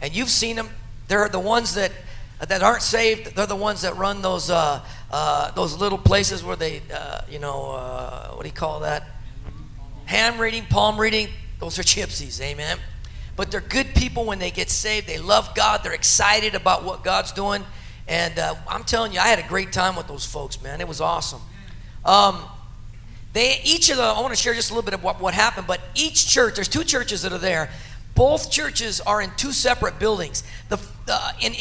and you've seen them. They're the ones that aren't saved. They're the ones that run those little places where they, what do you call that? Hand reading, palm reading. Those are gypsies, amen. But they're good people when they get saved. They love God. They're excited about what God's doing. And I'm telling you, I had a great time with those folks, man. It was awesome. I want to share just a little bit of what happened, but each church, there's two churches that are there. Both churches are in two separate buildings. In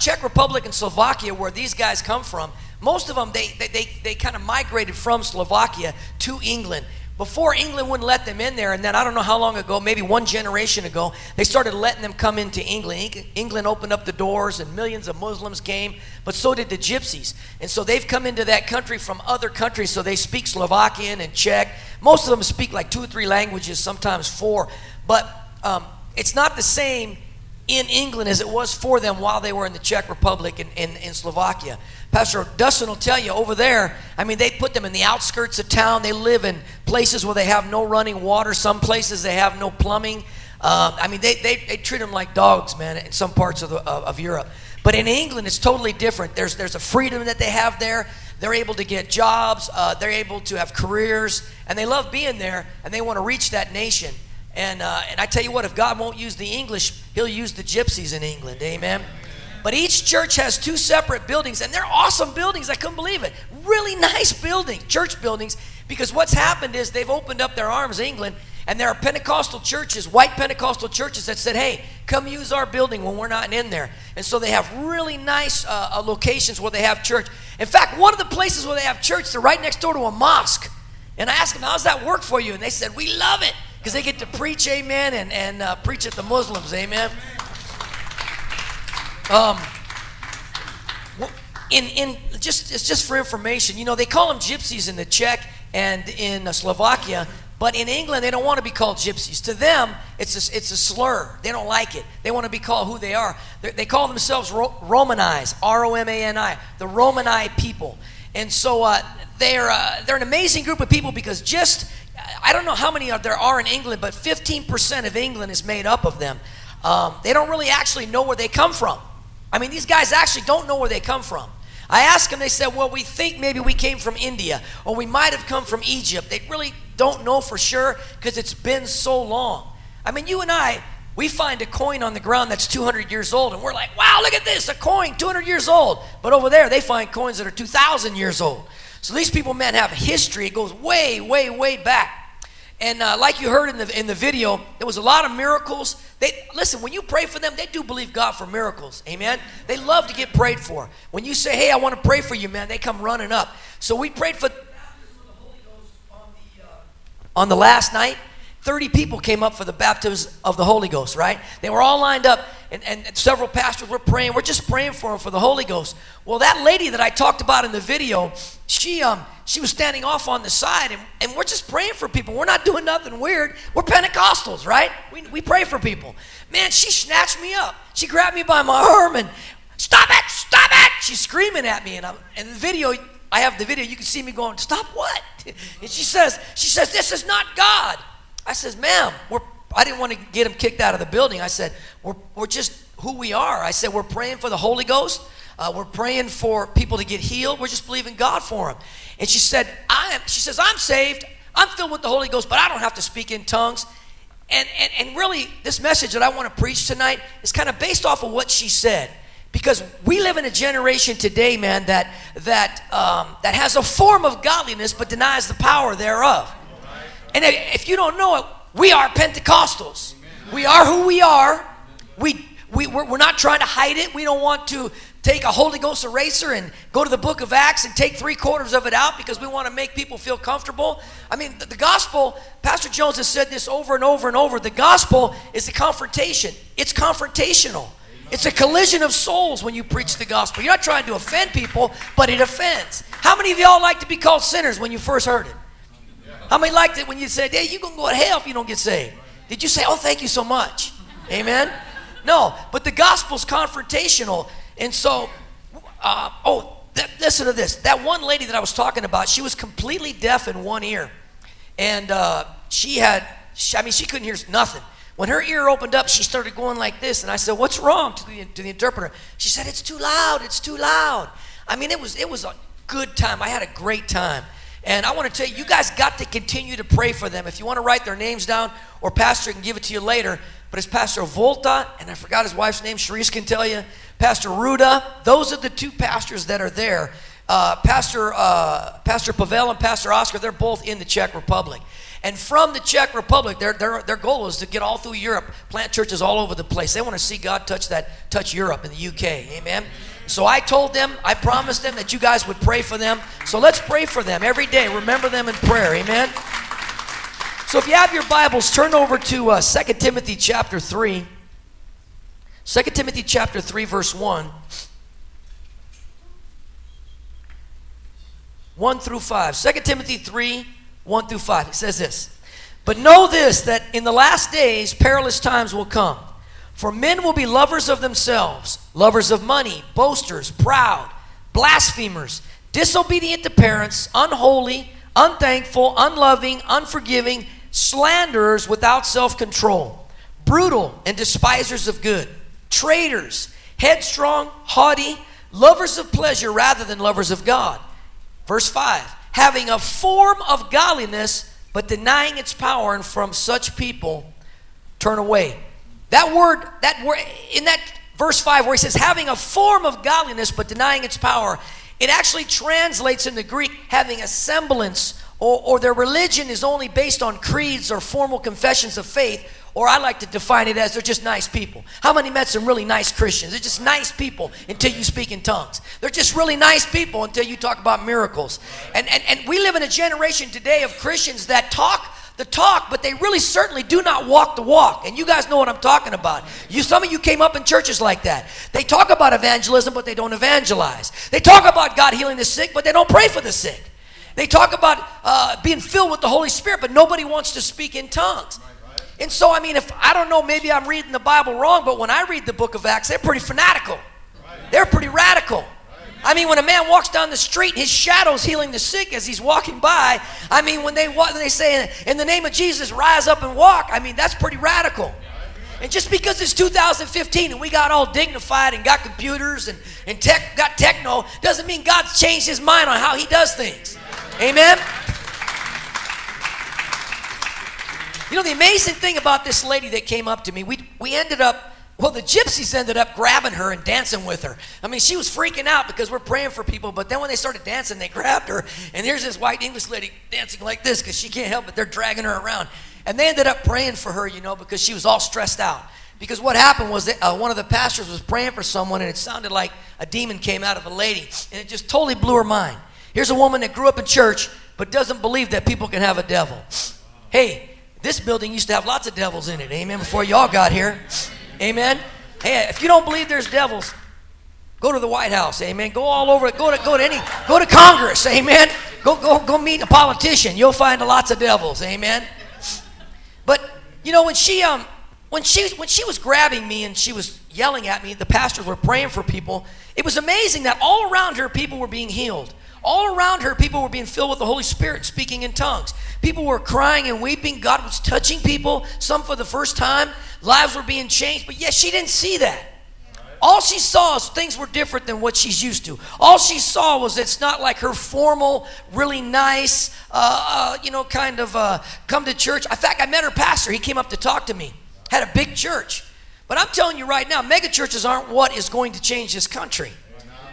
Czech Republic and Slovakia, where these guys come from, most of them, they kind of migrated from Slovakia to England. Before, England wouldn't let them in there, and then I don't know how long ago, maybe one generation ago, they started letting them come into England. England opened up the doors, and millions of Muslims came, but so did the gypsies. And so they've come into that country from other countries, so they speak Slovakian and Czech. Most of them speak like 2 or 3 languages, sometimes 4. But it's not the same in England as it was for them while they were in the Czech Republic and in Slovakia. Pastor Dustin will tell you over there, I mean, they put them in the outskirts of town. They live in places where they have no running water. Some places they have no plumbing. I mean, they treat them like dogs, man, in some parts of Europe. But in England, it's totally different. There's a freedom that they have there. They're able to get jobs. They're able to have careers. And they love being there, and they want to reach that nation. And I tell you what, if God won't use the English, he'll use the gypsies in England, amen? But each church has two separate buildings, and they're awesome buildings. I couldn't believe it. Really nice buildings, church buildings, because what's happened is they've opened up their arms, England, and there are Pentecostal churches, white Pentecostal churches that said, hey, come use our building when we're not in there. And so they have really nice locations where they have church. In fact, one of the places where they have church, they're right next door to a mosque. And I asked them, how's that work for you? And they said, we love it, because they get to preach, amen, and preach at the Muslims, amen. It's just for information. You know, they call them gypsies in the Czech and in Slovakia, but in England they don't want to be called gypsies. To them, it's a slur. They don't like it. They want to be called who they are. They call themselves Romani, R-O-M-A-N-I, the Romani people. And so they're an amazing group of people, because just I don't know how many there are in England, but 15% of England is made up of them. They don't really actually know where they come from. I mean, these guys actually don't know where they come from. I asked them, they said, well, we think maybe we came from India, or we might have come from Egypt. They really don't know for sure, because it's been so long. I mean, you and I, we find a coin on the ground that's 200 years old, and we're like, wow, look at this, a coin, 200 years old. But over there, they find coins that are 2,000 years old. So these people, man, have a history. It goes way, way, way back. And like you heard in the video, there was a lot of miracles. Listen, when you pray for them, they do believe God for miracles, amen? They love to get prayed for. When you say, hey, I want to pray for you, man, they come running up. So we prayed for the baptism of the Holy Ghost on the last night. 30 people came up for the baptism of the Holy Ghost, right? They were all lined up, and several pastors were praying. We're just praying for them for the Holy Ghost. Well, that lady that I talked about in the video, she was standing off on the side, and we're just praying for people. We're not doing nothing weird. We're Pentecostals, right? We pray for people. Man, she snatched me up. She grabbed me by my arm and, stop it, stop it! She's screaming at me, and the video, I have the video. You can see me going, stop what? And she says, this is not God. I says, ma'am, I didn't want to get him kicked out of the building. I said, we're just who we are. I said, we're praying for the Holy Ghost. We're praying for people to get healed. We're just believing God for them. And she said, I'm saved. I'm filled with the Holy Ghost, but I don't have to speak in tongues. And really, this message that I want to preach tonight is kind of based off of what she said. Because we live in a generation today, man, that has a form of godliness but denies the power thereof. And if you don't know it, we are Pentecostals. Amen. We are who we are. We're not trying to hide it. We don't want to take a Holy Ghost eraser and go to the book of Acts and take 3/4 of it out because we want to make people feel comfortable. I mean, the gospel, Pastor Jones has said this over and over and over, the gospel is a confrontation. It's confrontational. It's a collision of souls when you preach the gospel. You're not trying to offend people, but it offends. How many of y'all like to be called sinners when you first heard it? How many liked it when you said, hey, you're going to go to hell if you don't get saved? Did you say, oh, thank you so much? Amen? No, but the gospel's confrontational. And so, listen to this. That one lady that I was talking about, she was completely deaf in one ear. And she couldn't hear nothing. When her ear opened up, she started going like this, and I said, "What's wrong?" to the interpreter. She said, "It's too loud. It's too loud." I mean, it was a good time. I had a great time. And I want to tell you, you guys got to continue to pray for them. If you want to write their names down, or Pastor can give it to you later, but it's Pastor Volta, and I forgot his wife's name. Sharice can tell you. Pastor Ruda. Those are the two pastors that are there. Pastor Pavel and Pastor Oscar, they're both in the Czech Republic. And from the Czech Republic, their goal is to get all through Europe, plant churches all over the place. They want to see God touch Europe and the UK. Amen. So I told them, I promised them that you guys would pray for them. So let's pray for them every day. Remember them in prayer. Amen. So if you have your Bibles, turn over to 2 Timothy chapter 3. 2 Timothy chapter 3, verse 1. 1 through 5. 2 Timothy 3, 1 through 5. It says this: "But know this, that in the last days perilous times will come. For men will be lovers of themselves, lovers of money, boasters, proud, blasphemers, disobedient to parents, unholy, unthankful, unloving, unforgiving, slanderers without self-control, brutal and despisers of good, traitors, headstrong, haughty, lovers of pleasure rather than lovers of God. Verse 5, having a form of godliness, but denying its power, and from such people turn away." That word, in that verse 5 where he says, having a form of godliness, but denying its power, it actually translates in the Greek, having a semblance, or their religion is only based on creeds or formal confessions of faith, or I like to define it as they're just nice people. How many met some really nice Christians? They're just nice people until you speak in tongues. They're just really nice people until you talk about miracles. And we live in a generation today of Christians that talk the talk, but they really certainly do not walk the walk. And you guys know what I'm talking about. Some of you came up in churches like that. They talk about evangelism, but they don't evangelize. They talk about God healing the sick, but they don't pray for the sick. They talk about being filled with the Holy Spirit, but nobody wants to speak in tongues. And so, I mean, I don't know, maybe I'm reading the Bible wrong, but when I read the book of Acts, they're pretty fanatical. Right. They're pretty radical. Right. I mean, when a man walks down the street, his shadow's healing the sick as he's walking by. I mean, when they say, in the name of Jesus, rise up and walk, I mean, that's pretty radical. And just because it's 2015 and we got all dignified and got computers and tech, got techno, doesn't mean God's changed his mind on how he does things. Amen? You know, the amazing thing about this lady that came up to me, we ended up, well, the gypsies ended up grabbing her and dancing with her. I mean, she was freaking out because we're praying for people, but then when they started dancing, they grabbed her, and here's this white English lady dancing like this because she can't help it. They're dragging her around. And they ended up praying for her, you know, because she was all stressed out. Because what happened was that one of the pastors was praying for someone, and it sounded like a demon came out of a lady, and it just totally blew her mind. Here's a woman that grew up in church but doesn't believe that people can have a devil. Hey, this building used to have lots of devils in it, amen, before y'all got here, amen. Hey, if you don't believe there's devils, go to the White House, amen. Go all over, go to Congress, amen. Go meet a politician. You'll find lots of devils, amen. But you know, when she was grabbing me and she was yelling at me, the pastors were praying for people. It was amazing that all around her, people were being healed. All around her, people were being filled with the Holy Spirit, speaking in tongues. People were crying and weeping. God was touching people, some for the first time. Lives were being changed. But yes, she didn't see that. All she saw is things were different than what she's used to. All she saw was it's not like her formal, really nice, kind of come to church. In fact, I met her pastor. He came up to talk to me. Had a big church. But I'm telling you right now, mega churches aren't what is going to change this country.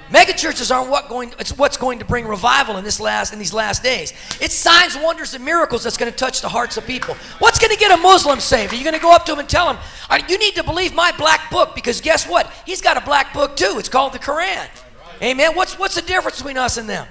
Megachurches aren't what's going to bring revival in these last days. It's signs, wonders, and miracles that's going to touch the hearts of people. What's going to get a Muslim saved? Are you going to go up to him and tell him, you need to believe my black book? Because guess what? He's got a black book too. It's called the Quran. Amen. What's the difference between us and them?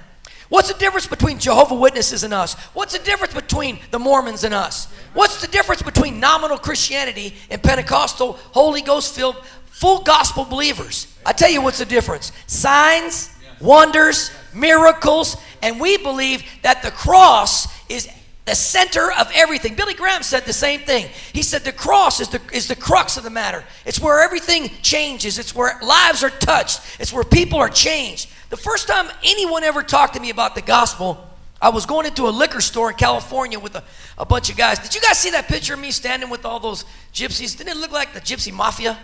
What's the difference between Jehovah's Witnesses and us? What's the difference between the Mormons and us? What's the difference between nominal Christianity and Pentecostal, Holy Ghost-filled, full gospel believers? I tell you what's the difference. Signs, wonders, miracles, and we believe that the cross is the center of everything. Billy Graham said the same thing. He said the cross is the crux of the matter. It's where everything changes. It's where lives are touched. It's where people are changed. The first time anyone ever talked to me about the gospel, I was going into a liquor store in California with a bunch of guys. Did you guys see that picture of me standing with all those gypsies? Didn't it look like the gypsy mafia?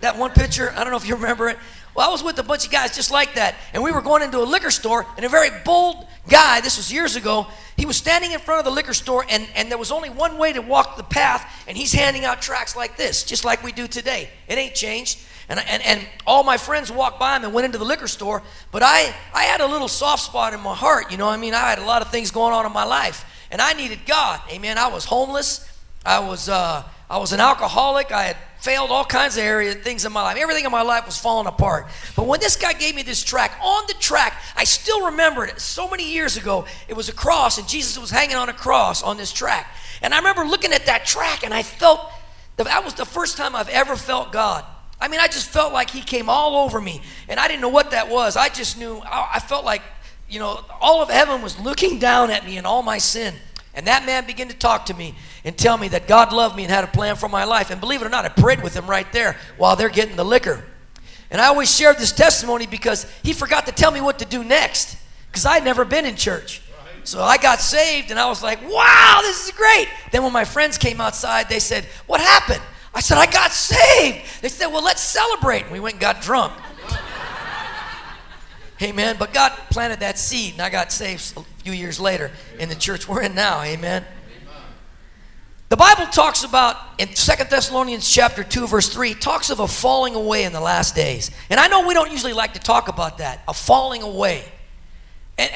That one picture? I don't know if you remember it. Well, I was with a bunch of guys just like that, and we were going into a liquor store, and a very bold guy, this was years ago, he was standing in front of the liquor store, and there was only one way to walk the path, and he's handing out tracts like this, just like we do today. It ain't changed. And all my friends walked by him and went into the liquor store, but I had a little soft spot in my heart, you know what I mean? I had a lot of things going on in my life, and I needed God, amen. I was homeless. I was an alcoholic. I had failed all kinds of things in my life. Everything in my life was falling apart. But when this guy gave me this tract, on the tract, I still remember it. So many years ago, it was a cross, and Jesus was hanging on a cross on this tract. And I remember looking at that tract, and I felt, that was the first time I've ever felt God. I mean, I just felt like he came all over me, and I didn't know what that was. I just knew, I felt like, you know, all of heaven was looking down at me and all my sin. And that man began to talk to me and tell me that God loved me and had a plan for my life. And believe it or not, I prayed with him right there while they're getting the liquor. And I always shared this testimony because he forgot to tell me what to do next because I'd never been in church. So I got saved, and I was like, wow, this is great. Then when my friends came outside, they said, what happened? I said, I got saved. They said, well, let's celebrate. And we went and got drunk. Amen. But God planted that seed, and I got saved a few years later in the church we're in now. Amen. The Bible talks about, in 2 Thessalonians chapter 2, verse 3, talks of a falling away in the last days. And I know we don't usually like to talk about that, a falling away.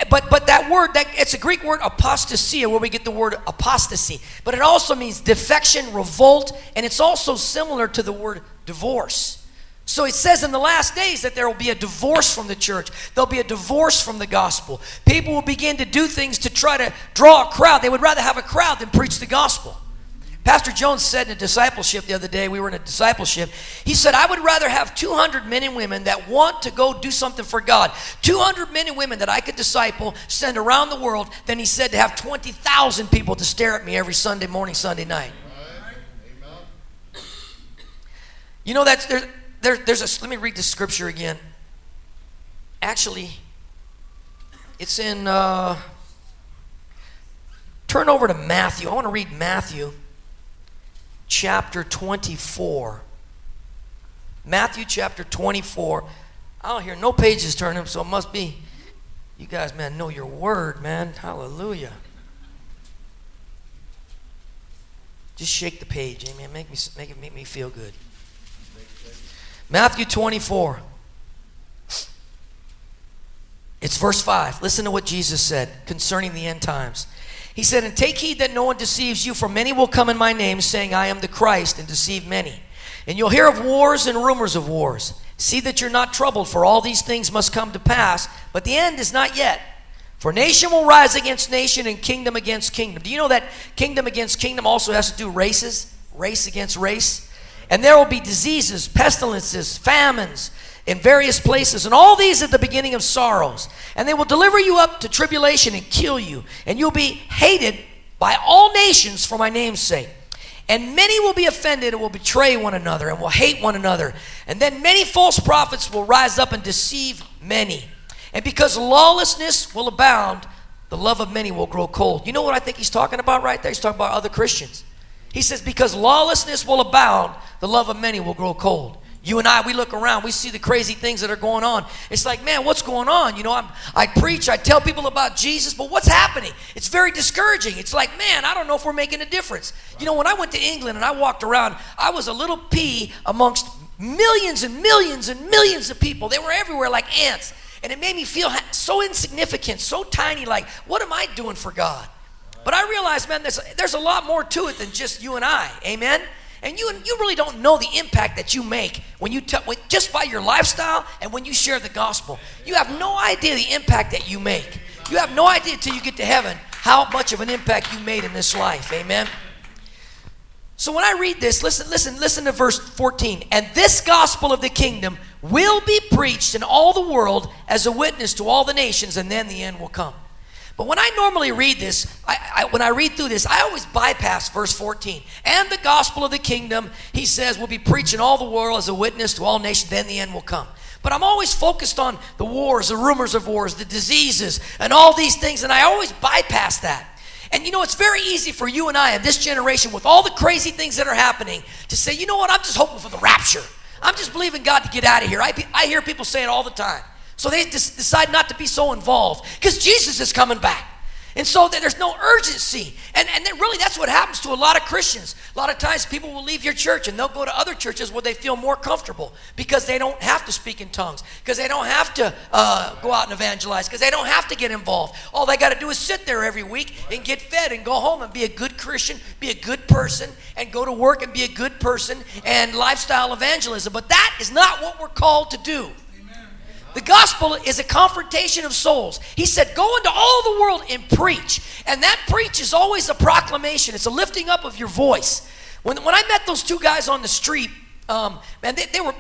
But that word, it's a Greek word, apostasia, where we get the word apostasy. But it also means defection, revolt, and it's also similar to the word divorce. So it says in the last days that there will be a divorce from the church. There'll be a divorce from the gospel. People will begin to do things to try to draw a crowd. They would rather have a crowd than preach the gospel. Pastor Jones said in a discipleship the other day, we were in a discipleship, he said, I would rather have 200 men and women that want to go do something for God, 200 men and women that I could disciple, send around the world, than he said to have 20,000 people to stare at me every Sunday morning, Sunday night. Amen. You know, that's... There's let me read the scripture again. Actually, it's in, turn over to Matthew. I want to read Matthew chapter 24. Matthew chapter 24. I don't hear no pages turning, so it must be, you guys, man, know your word, man. Hallelujah. Just shake the page, amen. Make me feel good. Matthew 24, it's verse 5. Listen to what Jesus said concerning the end times. He said, and take heed that no one deceives you, for many will come in my name, saying, I am the Christ, and deceive many. And you'll hear of wars and rumors of wars. See that you're not troubled, for all these things must come to pass, but the end is not yet. For nation will rise against nation and kingdom against kingdom. Do you know that kingdom against kingdom also has to do races? Race against race? And there will be diseases, pestilences, famines in various places, and all these at the beginning of sorrows. And they will deliver you up to tribulation and kill you, and you'll be hated by all nations for my name's sake. And many will be offended and will betray one another and will hate one another. And then many false prophets will rise up and deceive many. And because lawlessness will abound, the love of many will grow cold. You know what I think he's talking about right there? He's talking about other Christians. He says, because lawlessness will abound, the love of many will grow cold. You and I, we look around, we see the crazy things that are going on. It's like, man, what's going on? You know, I preach, I tell people about Jesus, but what's happening? It's very discouraging. It's like, man, I don't know if we're making a difference. You know, when I went to England and I walked around, I was a little pea amongst millions and millions and millions of people. They were everywhere like ants. And it made me feel so insignificant, so tiny, like, what am I doing for God? But I realized, man, there's a lot more to it than just you and I, amen? And you really don't know the impact that you make when you just by your lifestyle and when you share the gospel. You have no idea the impact that you make. You have no idea until you get to heaven how much of an impact you made in this life, amen? So when I read this, listen to verse 14. And this gospel of the kingdom will be preached in all the world as a witness to all the nations, and then the end will come. But when I normally read this, when I read through this, I always bypass verse 14. And the gospel of the kingdom, he says, will be preached in all the world as a witness to all nations, then the end will come. But I'm always focused on the wars, the rumors of wars, the diseases, and all these things, and I always bypass that. And you know, it's very easy for you and I in this generation with all the crazy things that are happening to say, you know what, I'm just hoping for the rapture. I'm just believing God to get out of here. I hear people say it all the time. So they just decide not to be so involved because Jesus is coming back. And so there's no urgency. And then really that's what happens to a lot of Christians. A lot of times people will leave your church and they'll go to other churches where they feel more comfortable because they don't have to speak in tongues, because they don't have to go out and evangelize, because they don't have to get involved. All they got to do is sit there every week and get fed and go home and be a good Christian, be a good person, and go to work and be a good person, and lifestyle evangelism. But that is not what we're called to do. The gospel is a confrontation of souls. He said, go into all the world and preach. And that preach is always a proclamation. It's a lifting up of your voice. When I met those two guys on the street, man,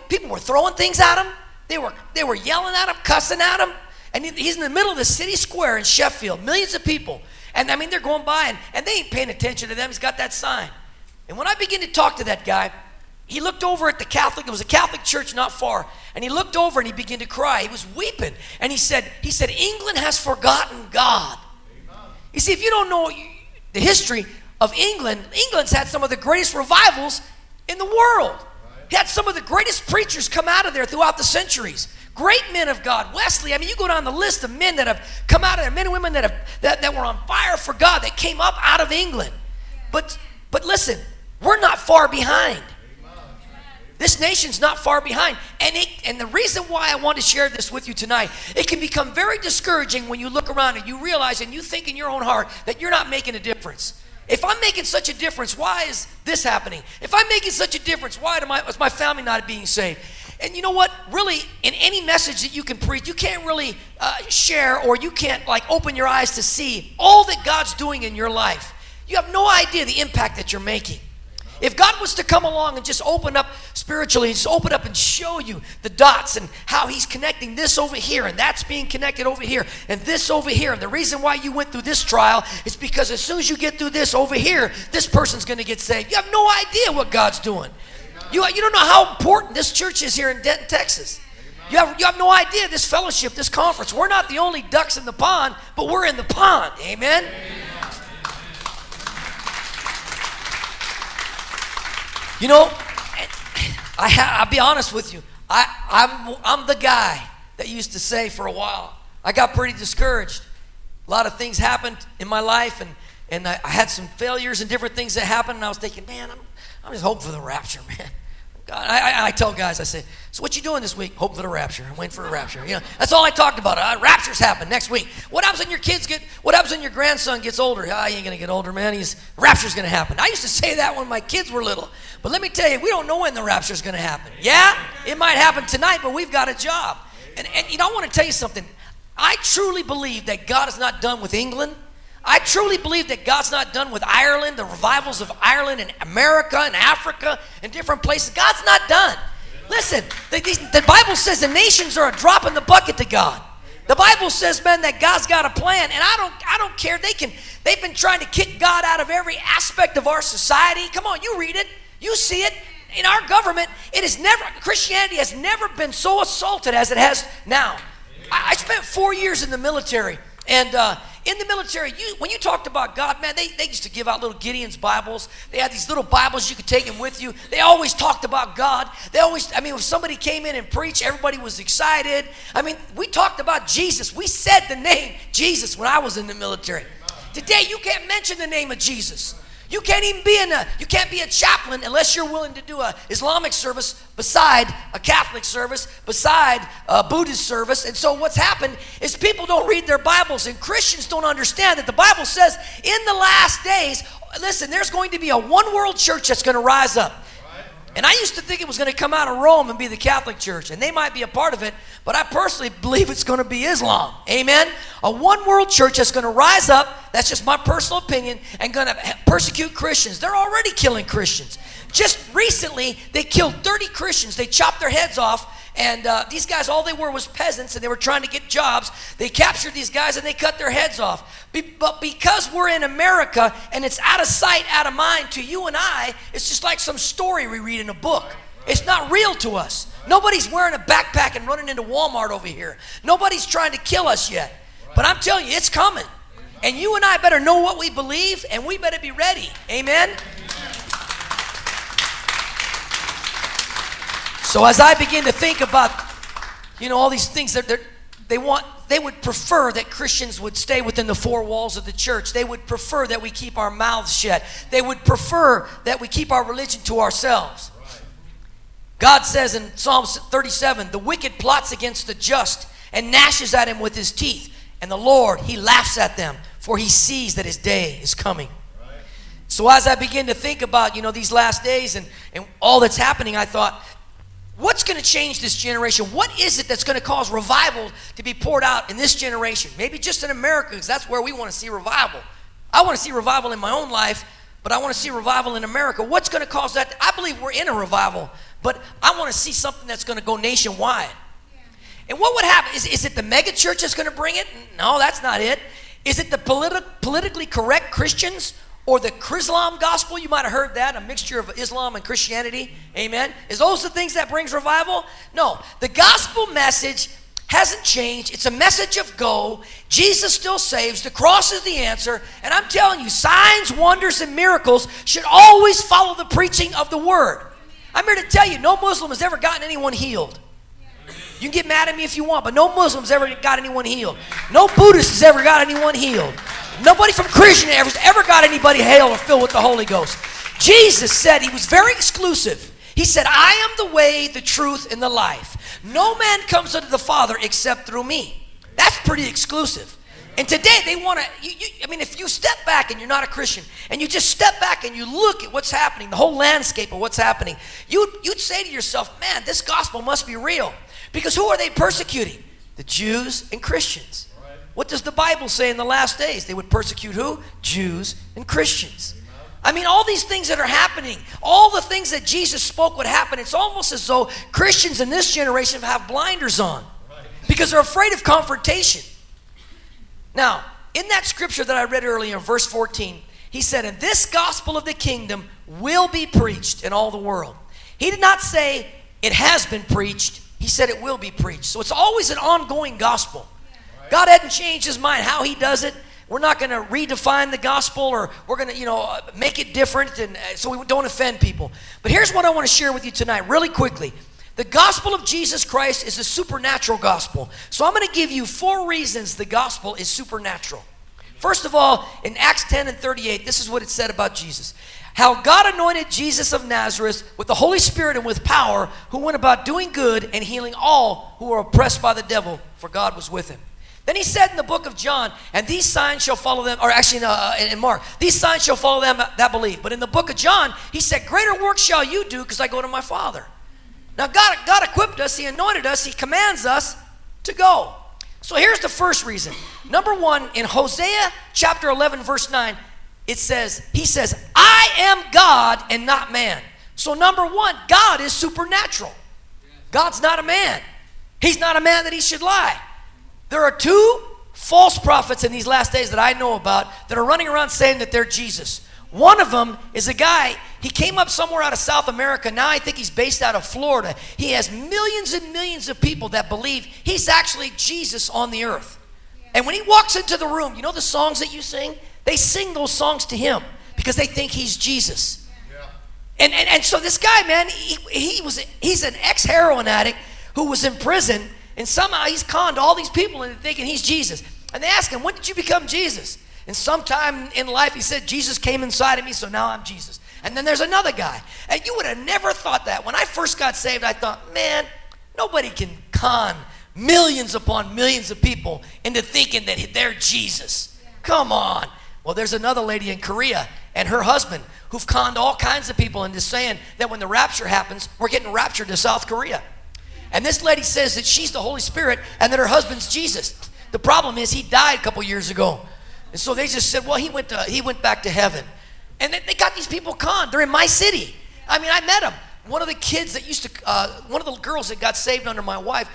people were throwing things at them. They were yelling at them, cussing at them. And he's in the middle of the city square in Sheffield, millions of people. And I mean, they're going by and they ain't paying attention to them. He's got that sign. And when I began to talk to that guy, he looked over at it was a Catholic church not far, and he looked over and he began to cry. He was weeping, and he said, England has forgotten God. Amen. You see, if you don't know the history of England, England's had some of the greatest revivals in the world. Right. Had some of the greatest preachers come out of there throughout the centuries. Great men of God. Wesley, I mean, you go down the list of men that have come out of there, men and women that were on fire for God, that came up out of England. Yeah. But listen, we're not far behind. This nation's not far behind. And the reason why I want to share this with you tonight, it can become very discouraging when you look around and you realize and you think in your own heart that you're not making a difference. If I'm making such a difference, why is this happening? If I'm making such a difference, why is my family not being saved? And you know what? Really, in any message that you can preach, you can't really share, or you can't open your eyes to see all that God's doing in your life. You have no idea the impact that you're making. If God was to come along and just open up spiritually, just open up and show you the dots and how he's connecting this over here and that's being connected over here and this over here. And the reason why you went through this trial is because as soon as you get through this over here, this person's going to get saved. You have no idea what God's doing. You don't know how important this church is here in Denton, Texas. You have no idea this fellowship, this conference. We're not the only ducks in the pond, but we're in the pond. Amen? Amen. You know, I'll be honest with you. I'm the guy that used to say for a while, I got pretty discouraged. A lot of things happened in my life, and I had some failures and different things that happened, and I was thinking, man, I'm just hoping for the rapture, man. God, I tell guys, I say, so what you doing this week? Hope for the rapture. I'm waiting for the rapture. You know, that's all I talked about. Raptures happen next week. What happens when your grandson gets older? He ain't going to get older, man. Rapture's going to happen. I used to say that when my kids were little. But let me tell you, we don't know when the rapture's going to happen. Yeah, it might happen tonight, but we've got a job. And you know, I want to tell you something. I truly believe that God is not done with England. I truly believe that God's not done with Ireland, the revivals of Ireland and America and Africa and different places. God's not done. Listen, the Bible says the nations are a drop in the bucket to God. The Bible says, man, that God's got a plan, and I don't care. They've been trying to kick God out of every aspect of our society. Come on, you read it, you see it. In our government, Christianity has never been so assaulted as it has now. I spent 4 years in the military, and in the military, when you talked about God, man, they used to give out little Gideon's Bibles. They had these little Bibles you could take them with you. They always talked about God. If somebody came in and preached, everybody was excited. I mean, we talked about Jesus. We said the name Jesus when I was in the military. Today, you can't mention the name of Jesus. You can't even you can't be a chaplain unless you're willing to do an Islamic service beside a Catholic service, beside a Buddhist service. And so what's happened is people don't read their Bibles, and Christians don't understand that the Bible says in the last days, listen, there's going to be a one world church that's going to rise up. And I used to think it was going to come out of Rome and be the Catholic Church, and they might be a part of it, but I personally believe it's going to be Islam. Amen? A one-world church that's going to rise up, that's just my personal opinion, and going to persecute Christians. They're already killing Christians. Just recently, they killed 30 Christians. They chopped their heads off, and these guys, all they were was peasants, and they were trying to get jobs. They captured these guys, and they cut their heads off. But because we're in America, and it's out of sight, out of mind to you and I, it's just like some story we read in a book. It's not real to us. Nobody's wearing a backpack and running into Walmart over here. Nobody's trying to kill us yet. But I'm telling you, it's coming. And you and I better know what we believe, and we better be ready. Amen? So as I begin to think about, all these things that they would prefer that Christians would stay within the four walls of the church. They would prefer that we keep our mouths shut. They would prefer that we keep our religion to ourselves. God says in Psalm 37, the wicked plots against the just and gnashes at him with his teeth. And the Lord, he laughs at them, for he sees that his day is coming. Right. So as I begin to think about, these last days and all that's happening, I thought, what's going to change this generation? What is it that's going to cause revival to be poured out in this generation? Maybe just in America, because that's where we want to see revival. I want to see revival in my own life, but I want to see revival in America. What's going to cause that? I believe we're in a revival, but I want to see something that's going to go nationwide. And what would happen? Is it the mega church that's going to bring it? No, that's not it. Is it the politically correct Christians or the Chrislam gospel? You might have heard that, a mixture of Islam and Christianity. Amen. Is those the things that brings revival? No. The gospel message hasn't changed. It's a message of go. Jesus still saves. The cross is the answer. And I'm telling you, signs, wonders, and miracles should always follow the preaching of the word. I'm here to tell you, no Muslim has ever gotten anyone healed. You can get mad at me if you want, but no Muslim's ever got anyone healed. No Buddhist has ever got anyone healed. Nobody from Christian has ever got anybody healed or filled with the Holy Ghost. Jesus said, he was very exclusive. He said, I am the way, the truth, and the life. No man comes unto the Father except through me. That's pretty exclusive. And today they want to, if you step back and you're not a Christian, and you just step back and you look at what's happening, the whole landscape of what's happening, you'd say to yourself, man, this gospel must be real. Because who are they persecuting? The Jews and Christians. Right. What does the Bible say in the last days? They would persecute who? Jews and Christians. Amen. All these things that are happening, all the things that Jesus spoke would happen. It's almost as though Christians in this generation have blinders on. Right. Because they're afraid of confrontation. Now, in that scripture that I read earlier in verse 14, he said, and this gospel of the kingdom will be preached in all the world. He did not say it has been preached. He said it will be preached. So it's always an ongoing gospel. Right. God hadn't changed his mind how he does it. We're not going to redefine the gospel or we're going to, make it different and so we don't offend people. But here's what I want to share with you tonight really quickly. The gospel of Jesus Christ is a supernatural gospel. So I'm going to give you 4 reasons the gospel is supernatural. First of all, in Acts 10:38, this is what it said about Jesus. How God anointed Jesus of Nazareth with the Holy Spirit and with power, who went about doing good and healing all who were oppressed by the devil, for God was with him. Then he said in the book of John, and these signs shall follow them, or actually in Mark, these signs shall follow them that believe. But in the book of John, he said, greater work shall you do because I go to my Father. Now God equipped us, he anointed us, he commands us to go. So here's the first reason. Number 1, in Hosea chapter 11, verse 9, it says, he says, I am God and not man. So number 1, God is supernatural. God's not a man. He's not a man that he should lie. There are 2 false prophets in these last days that I know about that are running around saying that they're Jesus. One of them is a guy, he came up somewhere out of South America. Now I think he's based out of Florida. He has millions and millions of people that believe he's actually Jesus on the earth. And when he walks into the room, the songs that you sing? They sing those songs to him because they think he's Jesus. Yeah. And so this guy, man, he's an ex-heroin addict who was in prison, and somehow he's conned all these people into thinking he's Jesus. And they ask him, when did you become Jesus? And sometime in life he said, Jesus came inside of me, so now I'm Jesus. And then there's another guy. And you would have never thought that. When I first got saved, I thought, man, nobody can con millions upon millions of people into thinking that they're Jesus. Yeah. Come on. Well, there's another lady in Korea and her husband who've conned all kinds of people into saying that when the rapture happens, we're getting raptured to South Korea. And this lady says that she's the Holy Spirit and that her husband's Jesus. The problem is he died a couple years ago. And so they just said, well, he went back to heaven. And they got these people conned. They're in my city. I met them. One of the kids that used to, one of the girls that got saved under my wife,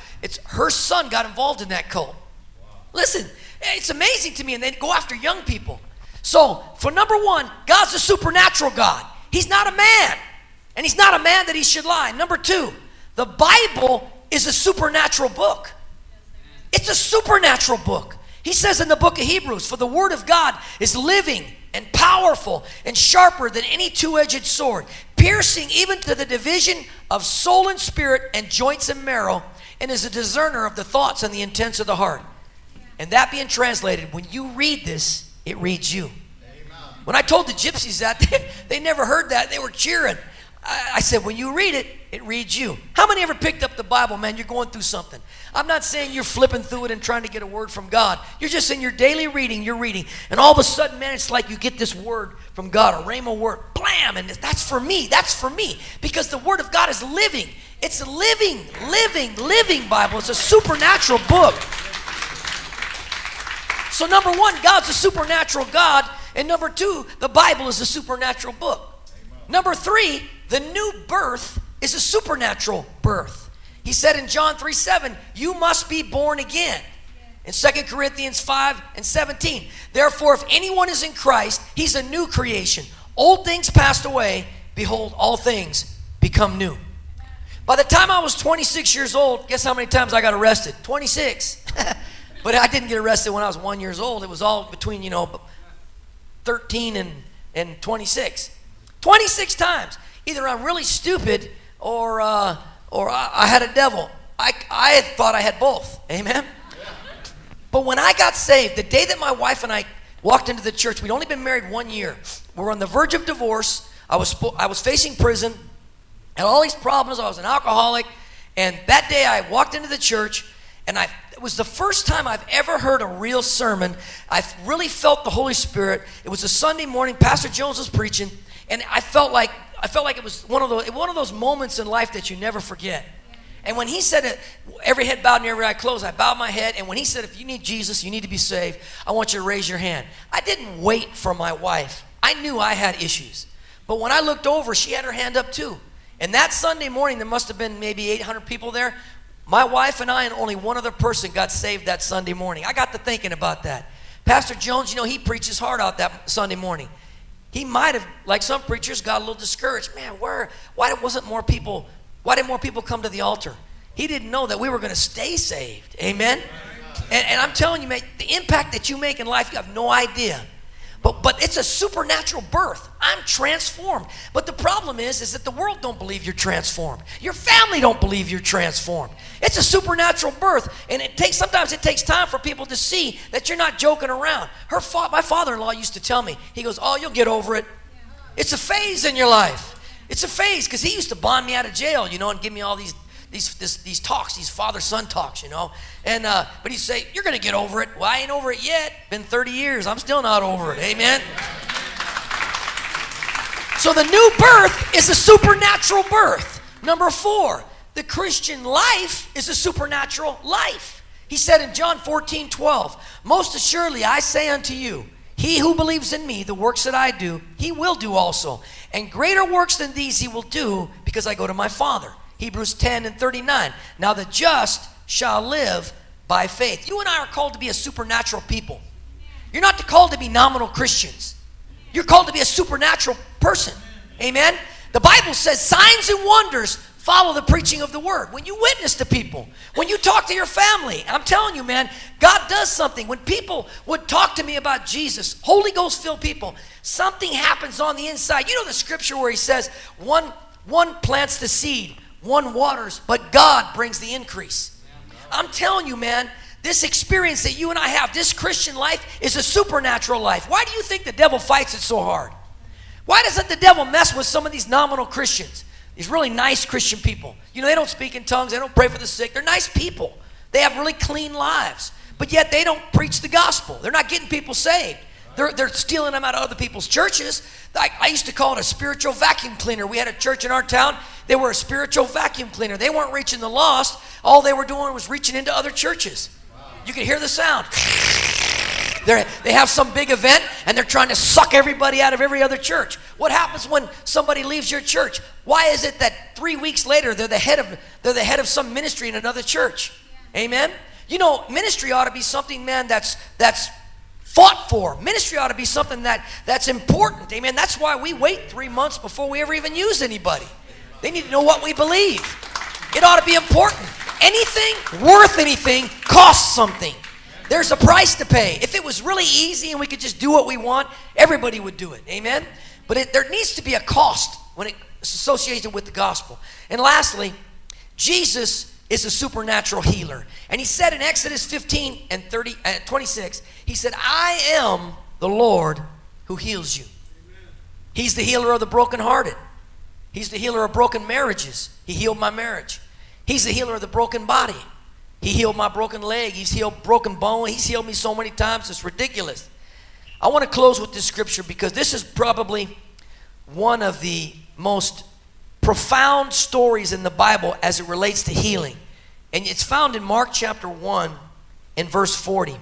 her son got involved in that cult. Wow. Listen, it's amazing to me. And they go after young people. So, for number 1, God's a supernatural God. He's not a man. And he's not a man that he should lie. Number two, the Bible is a supernatural book. It's a supernatural book. He says in the book of Hebrews, for the word of God is living and powerful and sharper than any two-edged sword, piercing even to the division of soul and spirit and joints and marrow, and is a discerner of the thoughts and the intents of the heart. And that being translated, when you read this, it reads you. Amen. When I told the gypsies that, they never heard that. They were cheering. I said, when you read it, it reads you. How many ever picked up the Bible, man? You're going through something. I'm not saying you're flipping through it and trying to get a word from God. You're just in your daily reading, you're reading. And all of a sudden, man, it's like you get this word from God, a rhema word. Blam! And that's for me. That's for me. Because the word of God is living. It's a living Bible. It's a supernatural book. So number one, God's a supernatural God. And number two, the Bible is a supernatural book. Number three, the new birth is a supernatural birth. He said in John 3:7, you must be born again. In 2 Corinthians 5:17, therefore if anyone is in Christ, he's a new creation. Old things passed away. Behold, all things become new. By the time I was 26 years old, guess how many times I got arrested? 26. But I didn't get arrested when I was 1 year old. It was all between, 13 and 26. 26 times. Either I'm really stupid or I had a devil. I thought I had both. Amen? Yeah. But when I got saved, the day that my wife and I walked into the church, we'd only been married 1 year. We were on the verge of divorce. I was facing prison and all these problems. I was an alcoholic. And that day I walked into the church, and it was the first time I've ever heard a real sermon. I really felt the Holy Spirit. It was a Sunday morning. Pastor Jones was preaching. And I felt like it was one of those moments in life that you never forget. And when he said it, every head bowed and every eye closed, I bowed my head. And when he said, if you need Jesus, you need to be saved, I want you to raise your hand. I didn't wait for my wife. I knew I had issues. But when I looked over, she had her hand up too. And that Sunday morning, there must have been maybe 800 people there. My wife and I and only one other person got saved that Sunday morning. I got to thinking about that. Pastor Jones, he preaches hard out that Sunday morning. He might have, like some preachers, got a little discouraged. Man, why didn't more people come to the altar? He didn't know that we were going to stay saved. Amen? And I'm telling you, man, the impact that you make in life, you have no idea. But it's a supernatural birth. I'm transformed. But the problem is that the world don't believe you're transformed. Your family don't believe you're transformed. It's a supernatural birth. And sometimes it takes time for people to see that you're not joking around. My father-in-law used to tell me, he goes, oh, you'll get over it. It's a phase in your life. It's a phase, because he used to bond me out of jail, and give me all these talks, these father-son talks, And but he'd say, you're going to get over it. Well, I ain't over it yet. Been 30 years. I'm still not over it. Amen? So the new birth is a supernatural birth. Number four, the Christian life is a supernatural life. He said in John 14:12, most assuredly I say unto you, he who believes in me, the works that I do, he will do also. And greater works than these he will do, because I go to my Father. Hebrews 10:39. Now the just shall live by faith. You and I are called to be a supernatural people. You're not called to be nominal Christians. You're called to be a supernatural person. Amen? The Bible says signs and wonders follow the preaching of the word. When you witness to people, when you talk to your family, I'm telling you, man, God does something. When people would talk to me about Jesus, Holy Ghost filled people, something happens on the inside. You know the scripture where he says one plants the seed, one waters, but God brings the increase. I'm telling you, man, this experience that you and I have, this Christian life, is a supernatural life. Why do you think the devil fights it so hard? Why doesn't the devil mess with some of these nominal Christians, these really nice Christian people? They don't speak in tongues. They don't pray for the sick. They're nice people. They have really clean lives, but yet they don't preach the gospel. They're not getting people saved. They're stealing them out of other people's churches. I used to call it a spiritual vacuum cleaner. We had a church in our town. They were a spiritual vacuum cleaner. They weren't reaching the lost. All they were doing was reaching into other churches. Wow. You can hear the sound. They have some big event, and they're trying to suck everybody out of every other church. What happens when somebody leaves your church? Why is it that 3 weeks later they're the head of some ministry in another church? Yeah. Amen? Ministry ought to be something, man, that's fought for. Ministry ought to be something that's important. Amen. That's why we wait 3 months before we ever even use anybody. They need to know what we believe. It ought to be important. Anything worth anything costs something. There's a price to pay. If it was really easy and we could just do what we want, everybody would do it. Amen? But there needs to be a cost when it's associated with the gospel. And lastly, Jesus is a supernatural healer. And he said in Exodus 15 and 26, he said, I am the Lord who heals you. Amen. He's the healer of the brokenhearted. He's the healer of broken marriages. He healed my marriage. He's the healer of the broken body. He healed my broken leg. He's healed broken bone. He's healed me so many times, it's ridiculous. I want to close with this scripture because this is probably one of the most profound stories in the Bible as it relates to healing. And it's found in Mark chapter 1 and verse 40.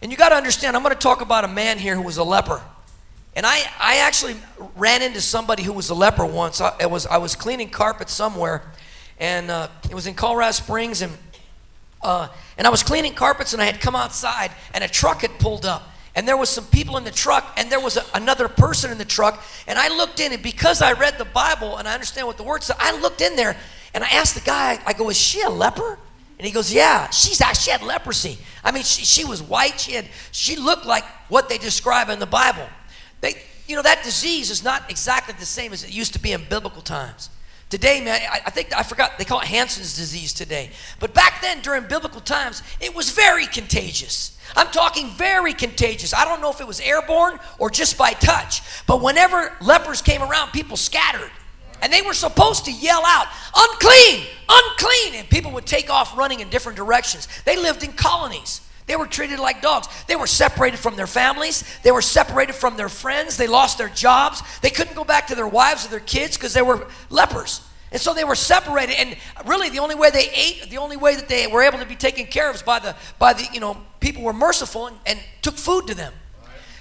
And you got to understand, I'm going to talk about a man here who was a leper. And I actually ran into somebody who was a leper once. I was cleaning carpet somewhere, and it was in Colorado Springs, and I was cleaning carpets, and I had come outside, and a truck had pulled up. And there was some people in the truck, and there was another person in the truck. And I looked in, and because I read the Bible and I understand what the word said, I looked in there, and I asked the guy, I go, is she a leper? And he goes, yeah, she had leprosy. I mean, she was white. She looked like what they describe in the Bible. That disease is not exactly the same as it used to be in biblical times. Today, man, I think, I forgot, they call it Hansen's disease today. But back then, during biblical times, it was very contagious. I'm talking very contagious. I don't know if it was airborne or just by touch. But whenever lepers came around, people scattered. And they were supposed to yell out, unclean, unclean. And people would take off running in different directions. They lived in colonies. They were treated like dogs. They were separated from their families. They were separated from their friends. They lost their jobs. They couldn't go back to their wives or their kids because they were lepers. And so they were separated. And really, the only way they ate, the only way that they were able to be taken care of is by the people were merciful and took food to them.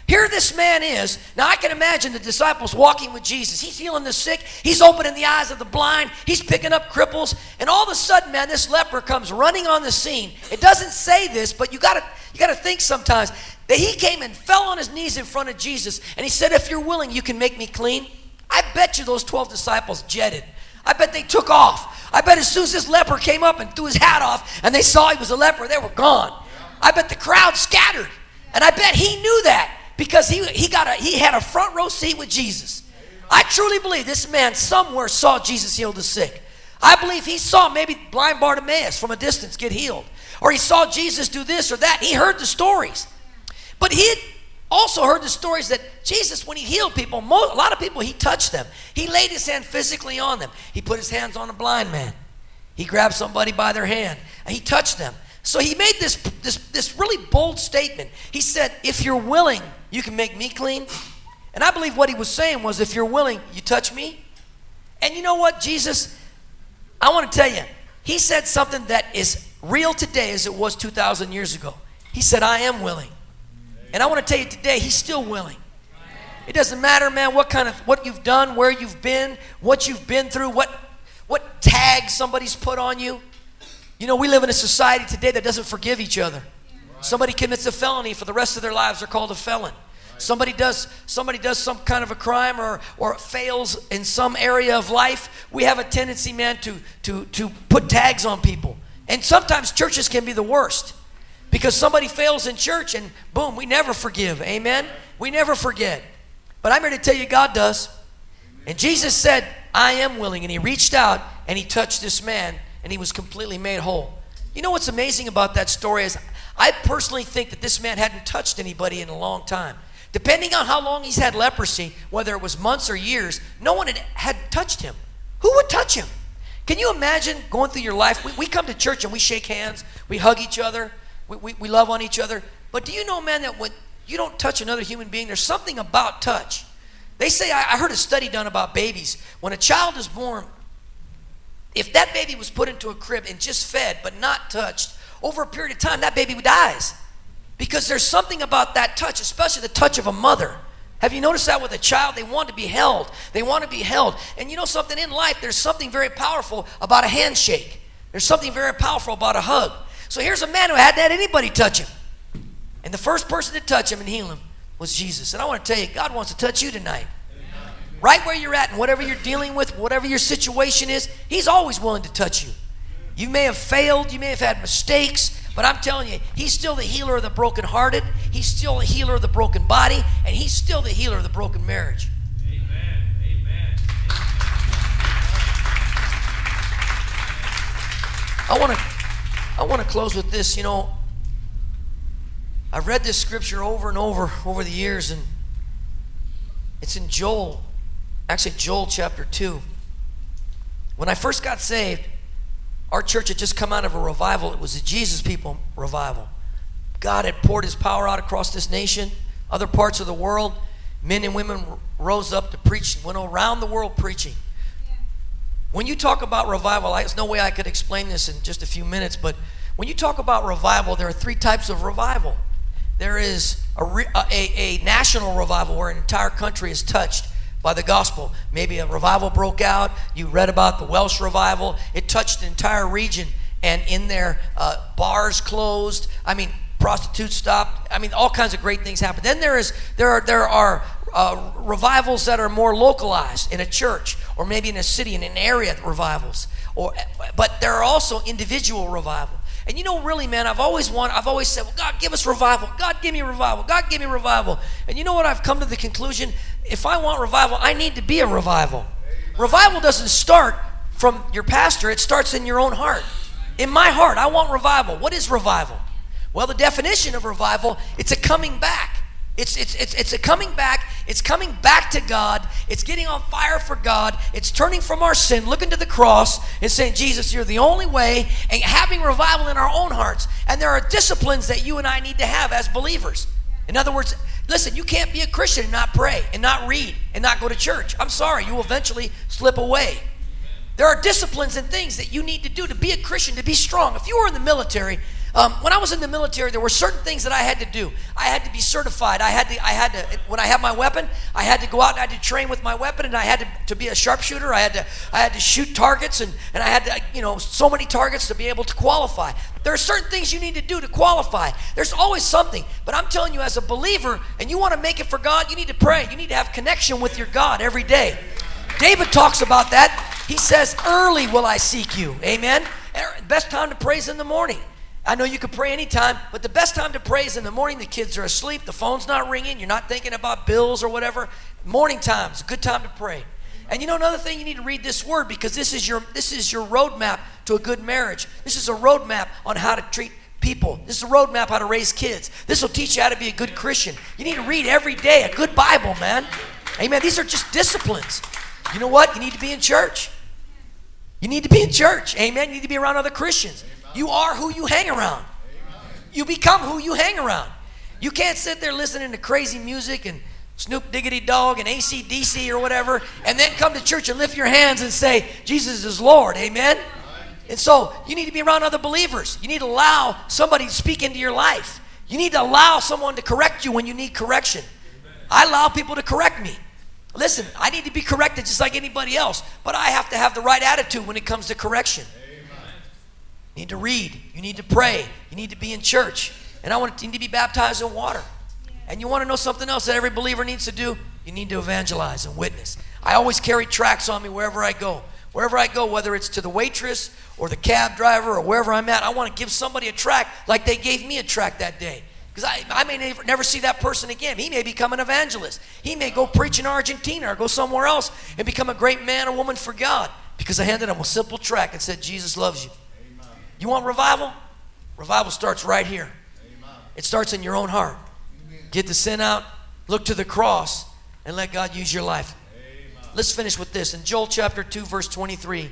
Here this man is. Now, I can imagine the disciples walking with Jesus. He's healing the sick. He's opening the eyes of the blind. He's picking up cripples. And all of a sudden, man, this leper comes running on the scene. It doesn't say this, but you got to think sometimes that he came and fell on his knees in front of Jesus. And he said, if you're willing, you can make me clean. I bet you those 12 disciples jetted. I bet they took off. I bet as soon as this leper came up and threw his hat off and they saw he was a leper, they were gone. I bet the crowd scattered. And I bet he knew that. Because he had a front row seat with Jesus. I truly believe this man somewhere saw Jesus heal the sick. I believe he saw maybe blind Bartimaeus from a distance get healed. Or he saw Jesus do this or that. He heard the stories. But he had also heard the stories that Jesus, when he healed people, a lot of people, he touched them. He laid his hand physically on them. He put his hands on a blind man. He grabbed somebody by their hand. And he touched them. So he made this really bold statement. He said, if you're willing, you can make me clean. And I believe what he was saying was, if you're willing, you touch me. And you know what, Jesus, I want to tell you, he said something that is real today as it was 2,000 years ago. He said, I am willing. And I want to tell you today, he's still willing. It doesn't matter, man, what you've done, where you've been, what you've been through, what tag somebody's put on you. You know, we live in a society today that doesn't forgive each other. Somebody commits a felony for the rest of their lives, they're called a felon. Somebody does some kind of a crime or fails in some area of life. We have a tendency, man, to put tags on people. And sometimes churches can be the worst because somebody fails in church and boom, we never forgive. Amen? We never forget. But I'm here to tell you God does. And Jesus said, I am willing. And he reached out and he touched this man and he was completely made whole. You know what's amazing about that story is I personally think that this man hadn't touched anybody in a long time. Depending on how long he's had leprosy, whether it was months or years, no one had touched him. Who would touch him? Can you imagine going through your life? We come to church and we shake hands. We hug each other. We love on each other. But do you know, man, that when you don't touch another human being, there's something about touch. They say, I heard a study done about babies. When a child is born, if that baby was put into a crib and just fed but not touched, over a period of time, that baby dies because there's something about that touch, especially the touch of a mother. Have you noticed that with a child? They want to be held. They want to be held. And you know something in life, there's something very powerful about a handshake. There's something very powerful about a hug. So here's a man who hadn't had anybody touch him. And the first person to touch him and heal him was Jesus. And I want to tell you, God wants to touch you tonight. Right where you're at and whatever you're dealing with, whatever your situation is, he's always willing to touch you. You may have failed, you may have had mistakes, but I'm telling you, he's still the healer of the brokenhearted, he's still the healer of the broken body, and he's still the healer of the broken marriage. Amen. Amen. I want to close with this. You know, I've read this scripture over and over the years, and it's in Joel, actually Joel chapter 2. When I first got saved, our church had just come out of a revival. It was a Jesus People revival. God had poured his power out across this nation, other parts of the world. Men and women rose up to preach, went around the world preaching. Yeah. When you talk about revival, there's no way I could explain this in just a few minutes, but when you talk about revival, there are three types of revival. There is a national revival where an entire country is touched by the gospel. Maybe a revival broke out. You read about the Welsh revival. It touched the entire region, and in there, bars closed. I mean, prostitutes stopped. I mean, all kinds of great things happened. Then there are revivals that are more localized in a church, or maybe in a city, in an area revivals. But there are also individual revivals. And you know, really, man, I've always said, well, God, give us revival. God, give me revival. God, give me revival. And you know what? I've come to the conclusion, if I want revival, I need to be a revival. Amen. Revival doesn't start from your pastor. It starts in your own heart. In my heart, I want revival. What is revival? Well, the definition of revival, it's a coming back. It's a coming back. It's coming back to God. It's getting on fire for God. It's turning from our sin, looking to the cross, and saying, Jesus, you're the only way, and having revival in our own hearts. And there are disciplines that you and I need to have as believers. In other words, listen, you can't be a Christian and not pray and not read and not go to church. I'm sorry, you will eventually slip away. There are disciplines and things that you need to do to be a Christian, to be strong. If you were in the military, when I was in the military, there were certain things that I had to do. I had to be certified. I had to. When I had my weapon, I had to go out and I had to train with my weapon, and I had to be a sharpshooter. I had to shoot targets, and I had to, so many targets to be able to qualify. There are certain things you need to do to qualify. There's always something. But I'm telling you, as a believer, and you want to make it for God, you need to pray. You need to have connection with your God every day. David talks about that. He says, "Early will I seek you." Amen. Best time to pray is in the morning. I know you could pray anytime, but the best time to pray is in the morning. The kids are asleep. The phone's not ringing. You're not thinking about bills or whatever. Morning time is a good time to pray. And you know, another thing, you need to read this word, because this is your roadmap to a good marriage. This is a roadmap on how to treat people. This is a roadmap how to raise kids. This will teach you how to be a good Christian. You need to read every day a good Bible, man. Amen. These are just disciplines. You know what? You need to be in church. You need to be in church. Amen. You need to be around other Christians. You are who you hang around. You become who you hang around. You can't sit there listening to crazy music and Snoop Diggity Dog and AC/DC or whatever, and then come to church and lift your hands and say, Jesus is Lord. Amen? And so you need to be around other believers. You need to allow somebody to speak into your life. You need to allow someone to correct you when you need correction. I allow people to correct me. Listen, I need to be corrected just like anybody else, but I have to have the right attitude when it comes to correction. You need to read. You need to pray. You need to be in church. And you need to be baptized in water. And you want to know something else that every believer needs to do? You need to evangelize and witness. I always carry tracts on me wherever I go. Wherever I go, whether it's to the waitress or the cab driver or wherever I'm at, I want to give somebody a tract like they gave me a tract that day. Because I may never see that person again. He may become an evangelist. He may go preach in Argentina or go somewhere else and become a great man or woman for God, because I handed him a simple tract and said, Jesus loves you. You want revival? Revival starts right here. Amen. It starts in your own heart. Amen. Get the sin out, look to the cross, and let God use your life. Amen. Let's finish with this. In Joel chapter 2, verse 23,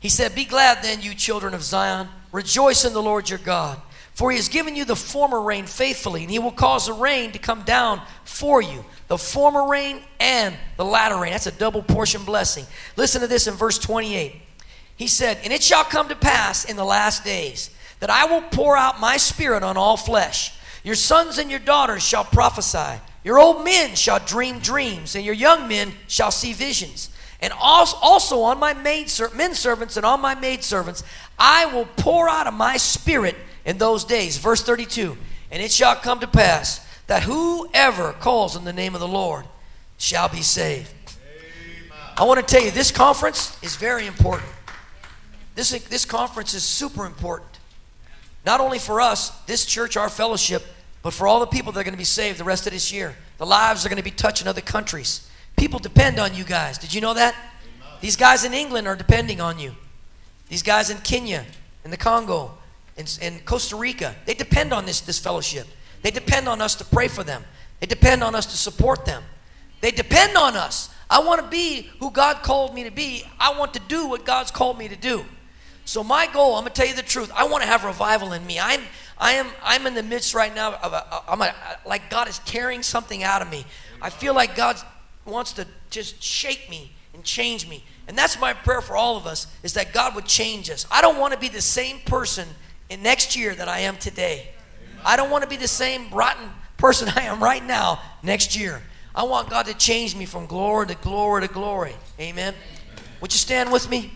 he said, "Be glad then, you children of Zion. Rejoice in the Lord your God, for he has given you the former rain faithfully, and he will cause the rain to come down for you, the former rain and the latter rain." That's a double portion blessing. Listen to this in verse 28. He said, "And it shall come to pass in the last days that I will pour out my spirit on all flesh. Your sons and your daughters shall prophesy. Your old men shall dream dreams, and your young men shall see visions. And also on my men servants and on my maidservants, I will pour out of my spirit in those days." Verse 32, "And it shall come to pass that whoever calls on the name of the Lord shall be saved. Amen. I want to tell you, this conference is very important. This conference is super important. Not only for us, this church, our fellowship, but for all the people that are going to be saved the rest of this year. The lives are going to be touched in other countries. People depend on you guys. Did you know that? Amen. These guys in England are depending on you. These guys in Kenya, in the Congo, in Costa Rica, they depend on this fellowship. They depend on us to pray for them. They depend on us to support them. They depend on us. I want to be who God called me to be. I want to do what God's called me to do. So my goal, I'm going to tell you the truth, I want to have revival in me. I'm in the midst right now of like God is tearing something out of me. I feel like God wants to just shake me and change me. And that's my prayer for all of us, is that God would change us. I don't want to be the same person in next year that I am today. I don't want to be the same rotten person I am right now next year. I want God to change me from glory to glory to glory. Amen. Would you stand with me?